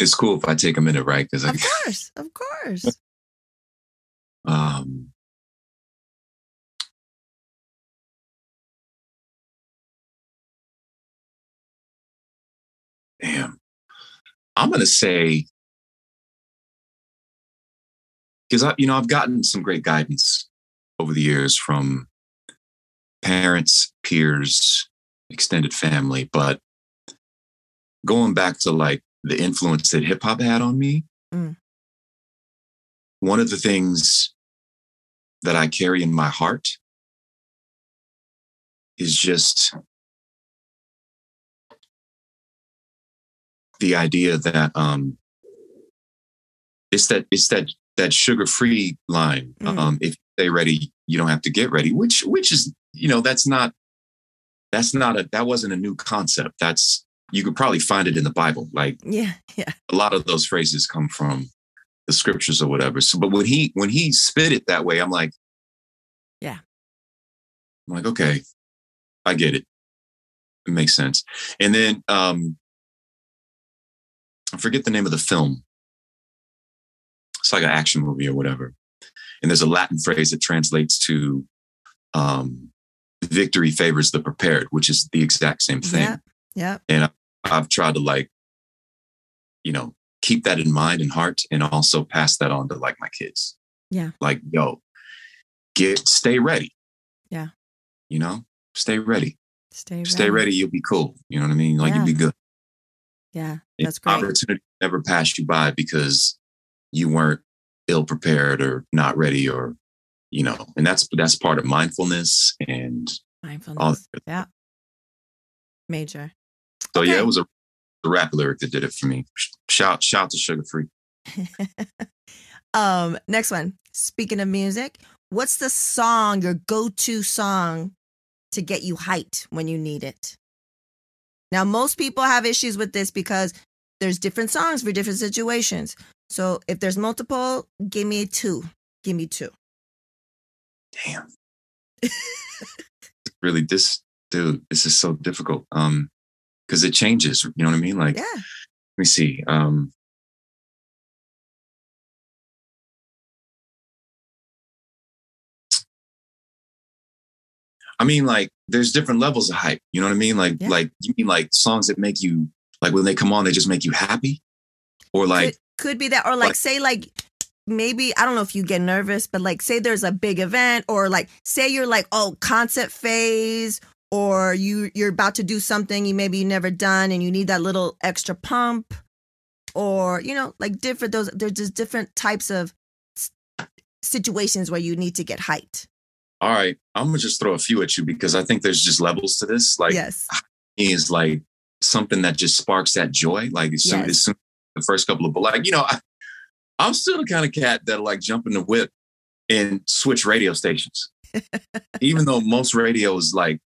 it's cool if I take a minute, right? Because of I, course, of course. um. Damn. I'm going to say, because, I, you know, I've gotten some great guidance over the years from parents, peers, extended family. But going back to like the influence that hip hop had on me, mm. one of the things that I carry in my heart is just the idea that um, it's that it's that that sugar-free line. Mm. Um, if you stay ready, you don't have to get ready. Which which is you know that's not that's not a that wasn't a new concept. That's you could probably find it in the Bible. Like yeah, yeah. A lot of those phrases come from the scriptures or whatever. So, but when he when he spit it that way, I'm like, yeah, I'm like okay, I get it. It makes sense. And then. Um, I forget the name of the film. It's like an action movie or whatever. And there's a Latin phrase that translates to um, victory favors the prepared, which is the exact same thing. Yeah. Yep. And I, I've tried to like, you know, keep that in mind and heart and also pass that on to like my kids. Yeah. Like, yo, get, stay ready. Yeah. You know, stay ready. Stay ready. Stay ready. You'll be cool. You know what I mean? Like yeah. You'll be good. Yeah, that's great. Opportunity never passed you by because you weren't ill prepared or not ready or, you know, and that's that's part of mindfulness and mindfulness. All that. Yeah. Major. So, okay. Yeah, it was a, a rap lyric that did it for me. Shout, shout to Sugar Free. um, next one. Speaking of music, what's the song, your go-to song to get you hyped when you need it? Now, most people have issues with this because there's different songs for different situations. So if there's multiple, give me two. Give me two. Damn. Really, this, dude, this is so difficult. Um, because it changes, you know what I mean? Like, yeah. Let me see. Um, I mean, like, there's different levels of hype. You know what I mean? Like, yeah. like you mean like songs that make you, like when they come on, they just make you happy? Or like... Could, could be that. Or like, like, say like, maybe, I don't know if you get nervous, but like, say there's a big event or like, say you're like, oh, concept phase or you, you're about to do something you maybe you never done and you need that little extra pump or, you know, like different, those, there's just different types of situations where you need to get hyped. All right, I'm going to just throw a few at you because I think there's just levels to this. Like, yes. Is like something that just sparks that joy. Like, as soon yes. as soon, the first couple of, but like, you know, I, I'm still the kind of cat that like jump in the whip and switch radio stations. Even though most radio is like,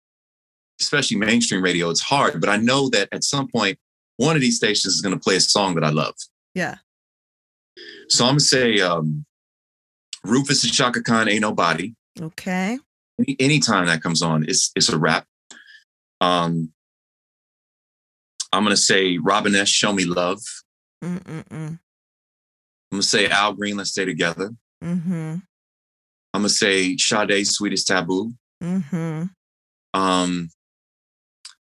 especially mainstream radio, it's hard. But I know that at some point, one of these stations is going to play a song that I love. Yeah. So I'm going to say um, Rufus and Chaka Khan, Ain't Nobody. Okay. Any, anytime that comes on, it's it's a rap. Um, I'm gonna say Robin S. Show Me Love. Mm-mm-mm. I'm gonna say Al Green. Let's Stay Together. Mm-hmm. I'm gonna say Sade. Sweetest Taboo. Mm-hmm. Um,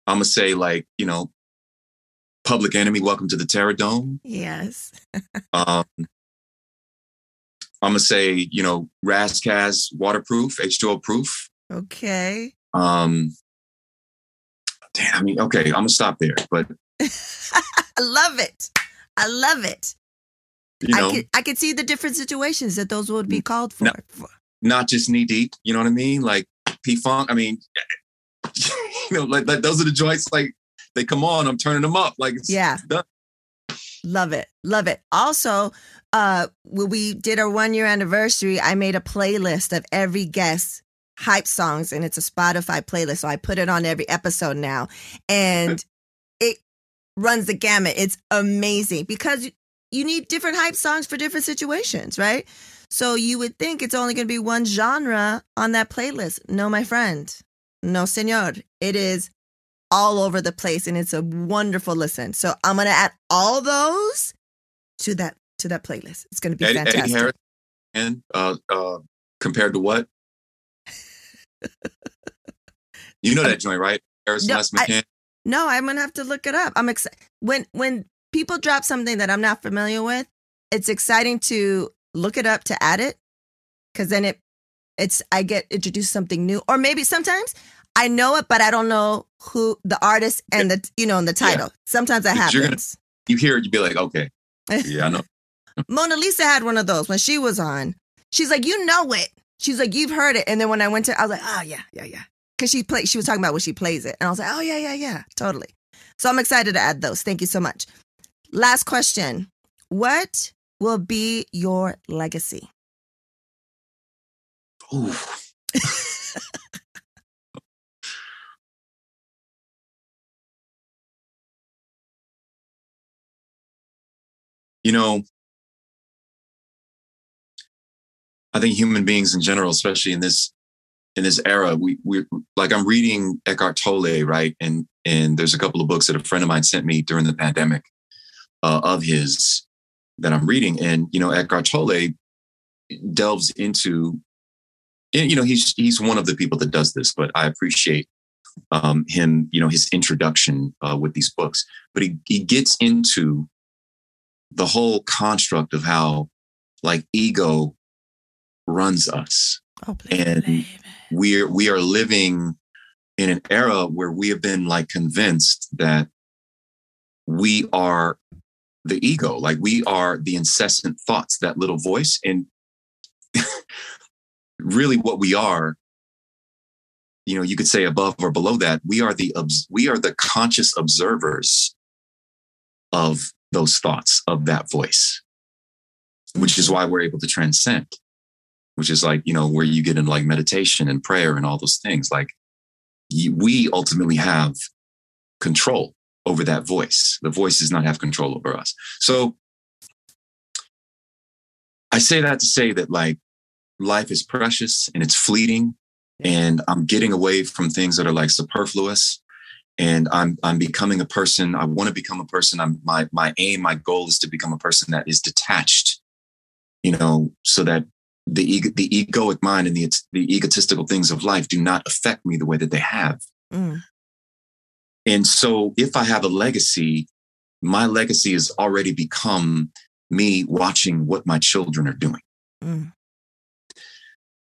I'm gonna say like you know, Public Enemy. Welcome to the Terror Dome. Yes. um, I'm going to say, you know, Razzcast waterproof, H two O proof. Okay. Um, damn, I mean, okay, I'm going to stop there. But I love it. I love it. You know, I can, I can see the different situations that those would be called for. Not, not just knee deep, you know what I mean? Like P-Funk, I mean, you know, like, like those are the joints, like they come on, I'm turning them up. Like, it's yeah. Done. Love it. Love it. Also, uh, when we did our one year anniversary, I made a playlist of every guest hype songs, and it's a Spotify playlist. So I put it on every episode now, and it runs the gamut. It's amazing because you need different hype songs for different situations, right? So you would think it's only going to be one genre on that playlist. No, my friend. No, senor. It is all over the place, and it's a wonderful listen. So I'm going to add all those to that to that playlist. It's going to be Eddie, fantastic. Eddie Harris and uh, uh, compared to what? You know that joint, right? Harris no, Les McCann. I, no, I'm going to have to look it up. I'm excited. When, when people drop something that I'm not familiar with, it's exciting to look it up, to add it, because then it it's I get introduced something new. Or maybe sometimes I know it, but I don't know who the artist and yeah. the you know and the title. Yeah. Sometimes that happens. You're gonna, you hear it, you'd be like, okay, yeah, I know. Mona Lisa had one of those when she was on. She's like, you know it. She's like, you've heard it. And then when I went to, I was like, oh yeah, yeah, yeah, because she play. She was talking about when she plays it, and I was like, oh yeah, yeah, yeah, totally. So I'm excited to add those. Thank you so much. Last question: what will be your legacy? Ooh. You know, I think human beings in general, especially in this in this era, we we like I'm reading Eckhart Tolle, right? And and there's a couple of books that a friend of mine sent me during the pandemic uh, of his that I'm reading, and you know, Eckhart Tolle delves into, you know, he's he's one of the people that does this, but I appreciate um, him, you know, his introduction uh, with these books, but he he gets into the whole construct of how like ego runs us. Oh, please, and we're, we are living in an era where we have been like convinced that we are the ego, like we are the incessant thoughts, that little voice. And really what we are, you know, you could say above or below that, we are the, we are the conscious observers of those thoughts, of that voice, which is why we're able to transcend, which is like, you know, where you get in like meditation and prayer and all those things. Like you, we ultimately have control over that voice. The voice does not have control over us. So I say that to say that like life is precious and it's fleeting, and I'm getting away from things that are like superfluous. And I'm I'm becoming a person. I want to become a person. I'm my my aim, my goal is to become a person that is detached, you know, so that the ego, the egoic mind and the the egotistical things of life do not affect me the way that they have. Mm. And so, if I have a legacy, my legacy has already become me watching what my children are doing. Mm.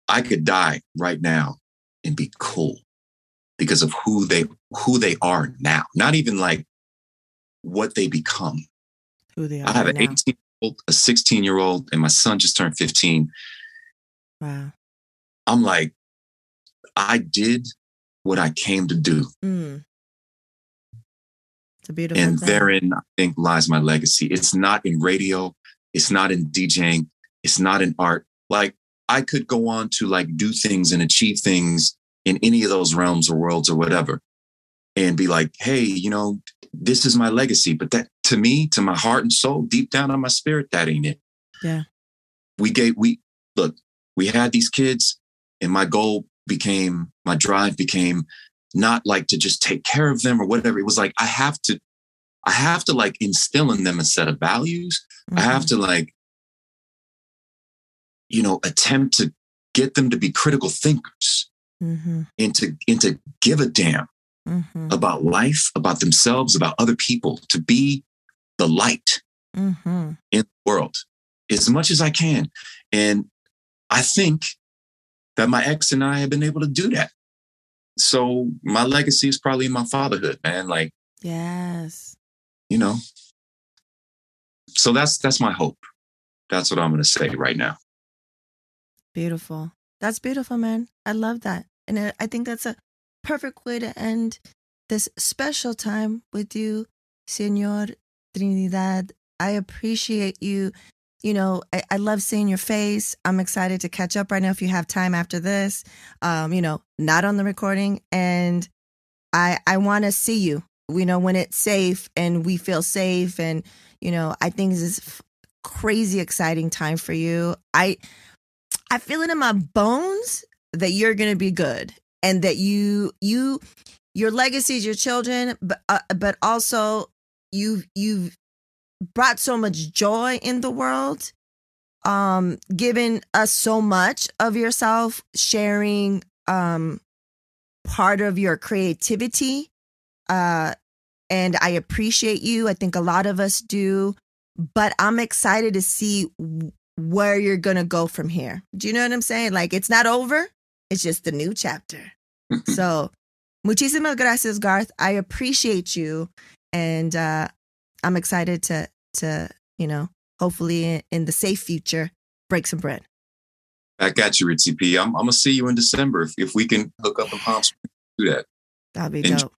I could die right now and be cool because of who they who they are now, not even like what they become. Who they are. I have an eighteen-year-old, a sixteen-year-old, and my son just turned fifteen. Wow. I'm like, I did what I came to do. Mm. It's a beautiful and thing. Therein, I think, lies my legacy. It's not in radio. It's not in DJing. It's not in art. Like, I could go on to like do things and achieve things in any of those realms or worlds or whatever, and be like, hey, you know, this is my legacy. But that, to me, to my heart and soul, deep down in my spirit, that ain't it. Yeah. We gave, we, look, we had these kids, and my goal became, my drive became not like to just take care of them or whatever. It was like, I have to, I have to like instill in them a set of values. Mm-hmm. I have to like, you know, attempt to get them to be critical thinkers. Mm-hmm. And, to, and to give a damn mm-hmm. about life, about themselves, about other people, to be the light mm-hmm. in the world. as much as I can. And I think that my ex and I have been able to do that. So my legacy is probably in my fatherhood, man. Like, yes, you know. So that's that's my hope. That's what I'm going to say right now. Beautiful. That's beautiful, man. I love that. And I think that's a perfect way to end this special time with you, Señor Trinidad. I appreciate you. You know, I, I love seeing your face. I'm excited to catch up right now if you have time after this, um, you know, not on the recording. And I I want to see you, you know, when it's safe and we feel safe. And, you know, I think this is f- crazy exciting time for you. I I feel it in my bones that you're going to be good, and that you you your legacy is your children, but uh, but also you've you've. brought so much joy in the world, um, given us so much of yourself, sharing um, part of your creativity. Uh, and I appreciate you. I think a lot of us do, but I'm excited to see where you're going to go from here. Do you know what I'm saying? Like, it's not over. It's just a new chapter. So, muchísimas gracias, Garth. I appreciate you. And uh, I'm excited to, to you know, hopefully in, in the safe future, break some bread. I got you, Ritzy P. I'm, I'm going to see you in December. If, if we can hook up in Palm Springs, do that. That'd be Enjoy dope.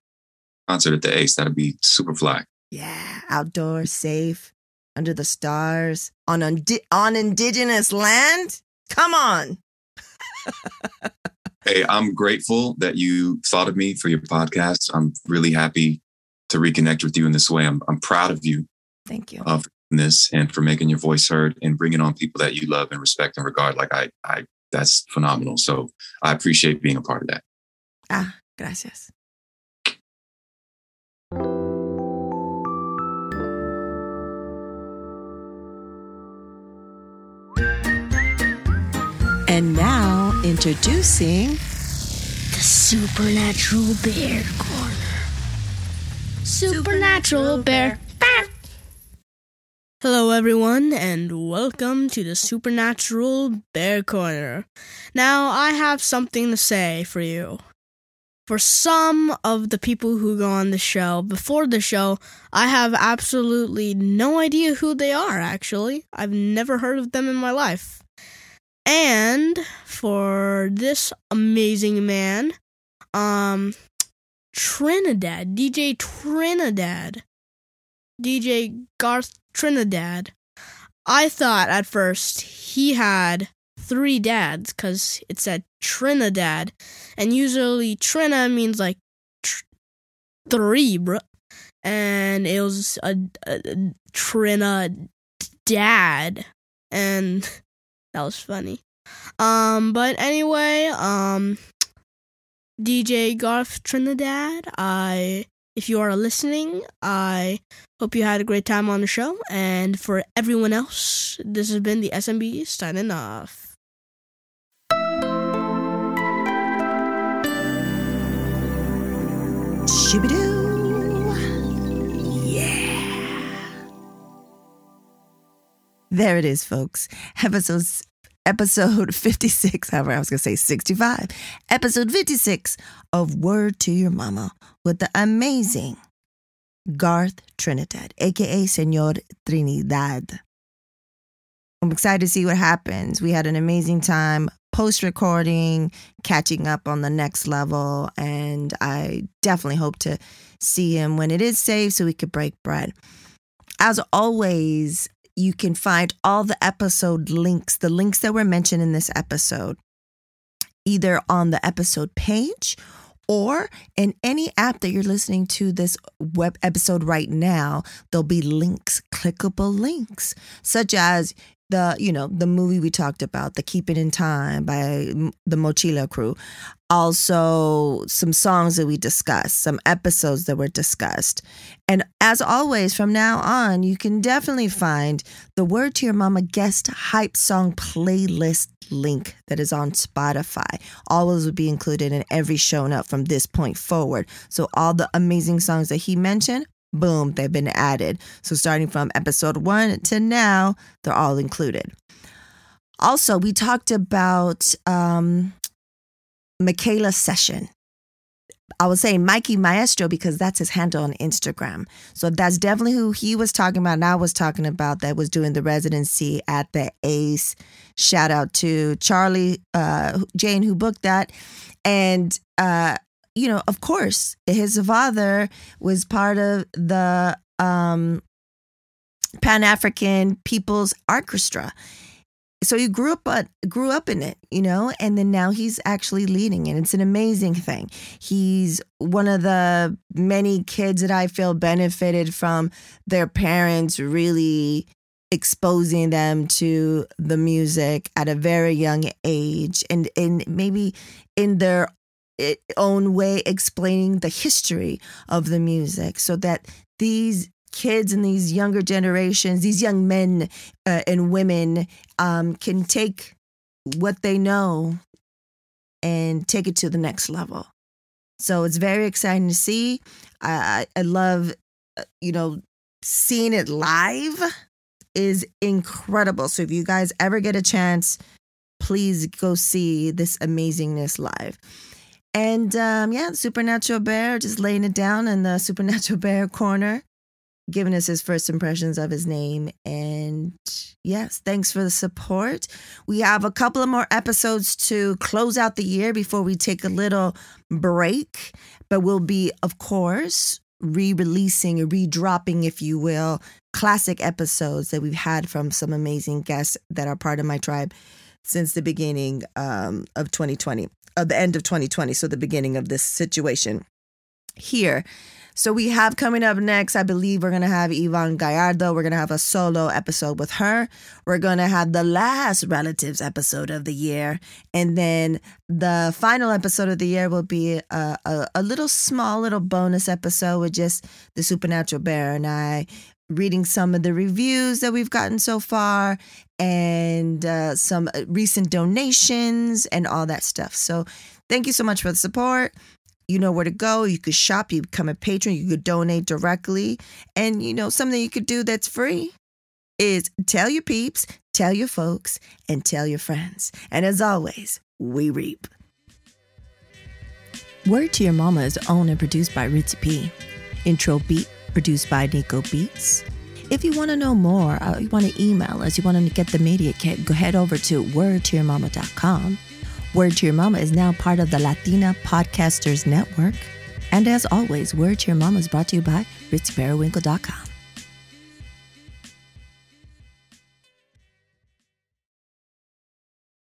Concert at the Ace. That'd be super fly. Yeah. Outdoors, safe, under the stars, on, undi- on indigenous land. Come on. Hey, I'm grateful that you thought of me for your podcast. I'm really happy to reconnect with you in this way. I'm I'm proud of you. Thank you. Of this, and for making your voice heard and bringing on people that you love and respect and regard. Like I, I, that's phenomenal. So I appreciate being a part of that. Ah, gracias. And now introducing the Supernatural Bear Corner. Supernatural Bear. Hello everyone, and welcome to the Supernatural Bear Corner. Now, I have something to say for you. For some of the people who go on the show before the show, I have absolutely no idea who they are, actually. I've never heard of them in my life. And for this amazing man, um... Trinidad, D J Trinidad, D J Garth Trinidad. I thought at first he had three dads because it said Trinidad, and usually Trina means like tr- three, bro. And it was a, a, a Trinidad, and that was funny. Um, but anyway, um. D J Garth Trinidad, I, if you are listening, I hope you had a great time on the show. And for everyone else, this has been the S M B signing off. Shibidoo. Yeah. There it is, folks. Episodes. Episode fifty-six, however, I was going to say sixty-five. Episode fifty-six of Word to Your Mama with the amazing Garth Trinidad, a k a. Señor Trinidad. I'm excited to see what happens. We had an amazing time post-recording, catching up on the next level, and I definitely hope to see him when it is safe so we could break bread. As always, you can find all the episode links, the links that were mentioned in this episode, either on the episode page or in any app that you're listening to this web episode right now. There'll be links, clickable links, such as the, you know, the movie we talked about, The Keep It in Time by the Mochila Crew. Also, some songs that we discussed, some episodes that were discussed. And as always, from now on, you can definitely find the Word to Your Mama guest hype song playlist link that is on Spotify. All those will be included in every show note from this point forward. So all the amazing songs that he mentioned Boom, they've been added. So starting from episode one to now, they're all included. Also, we talked about um, Michaela Session. I was saying Mikey Maestro because that's his handle on Instagram. So that's definitely who he was talking about and I was talking about that was doing the residency at the Ace. Shout out to Charlie, uh, Jane, who booked that. And, uh, you know, of course, his father was part of the um, Pan-African People's Orchestra. So he grew up, uh, grew up in it, you know, and then now he's actually leading it. It's an amazing thing. He's one of the many kids that I feel benefited from their parents really exposing them to the music at a very young age and, and maybe in their own way explaining the history of the music so that these kids and these younger generations, these young men uh, and women um, can take what they know and take it to the next level. So it's very exciting to see. I, I love, you know, seeing it live is incredible. So if you guys ever get a chance, please go see this amazingness live. And um, yeah, Supernatural Bear just laying it down in the Supernatural Bear corner, giving us his first impressions of his name. And yes, thanks for the support. We have a couple of more episodes to close out the year before we take a little break. But we'll be, of course, re-releasing, re-dropping, if you will, classic episodes that we've had from some amazing guests that are part of my tribe since the beginning um, of twenty twenty, of the end of twenty twenty, so the beginning of this situation here. So we have coming up next, I believe we're going to have Yvonne Gallardo. We're going to have a solo episode with her. We're going to have the last Relatives episode of the year. And then the final episode of the year will be a, a, a little small, little bonus episode with just the Supernatural Bear and I reading some of the reviews that we've gotten so far and uh, some recent donations and all that stuff. So thank you so much for the support. You know where to go. You could shop. You become a patron. You could donate directly. And, you know, something you could do that's free is tell your peeps, tell your folks, and tell your friends. And as always, we reap. Word to Your Mama is owned and produced by Ritzy P. Intro beat produced by Nico Beats. If you want to know more, or you want to email us, you want to get the media kit, go head over to word to your mama dot com. Word to Your Mama is now part of the Latina Podcasters Network. And as always, Word to Your Mama is brought to you by Ritzy Periwinkle dot com.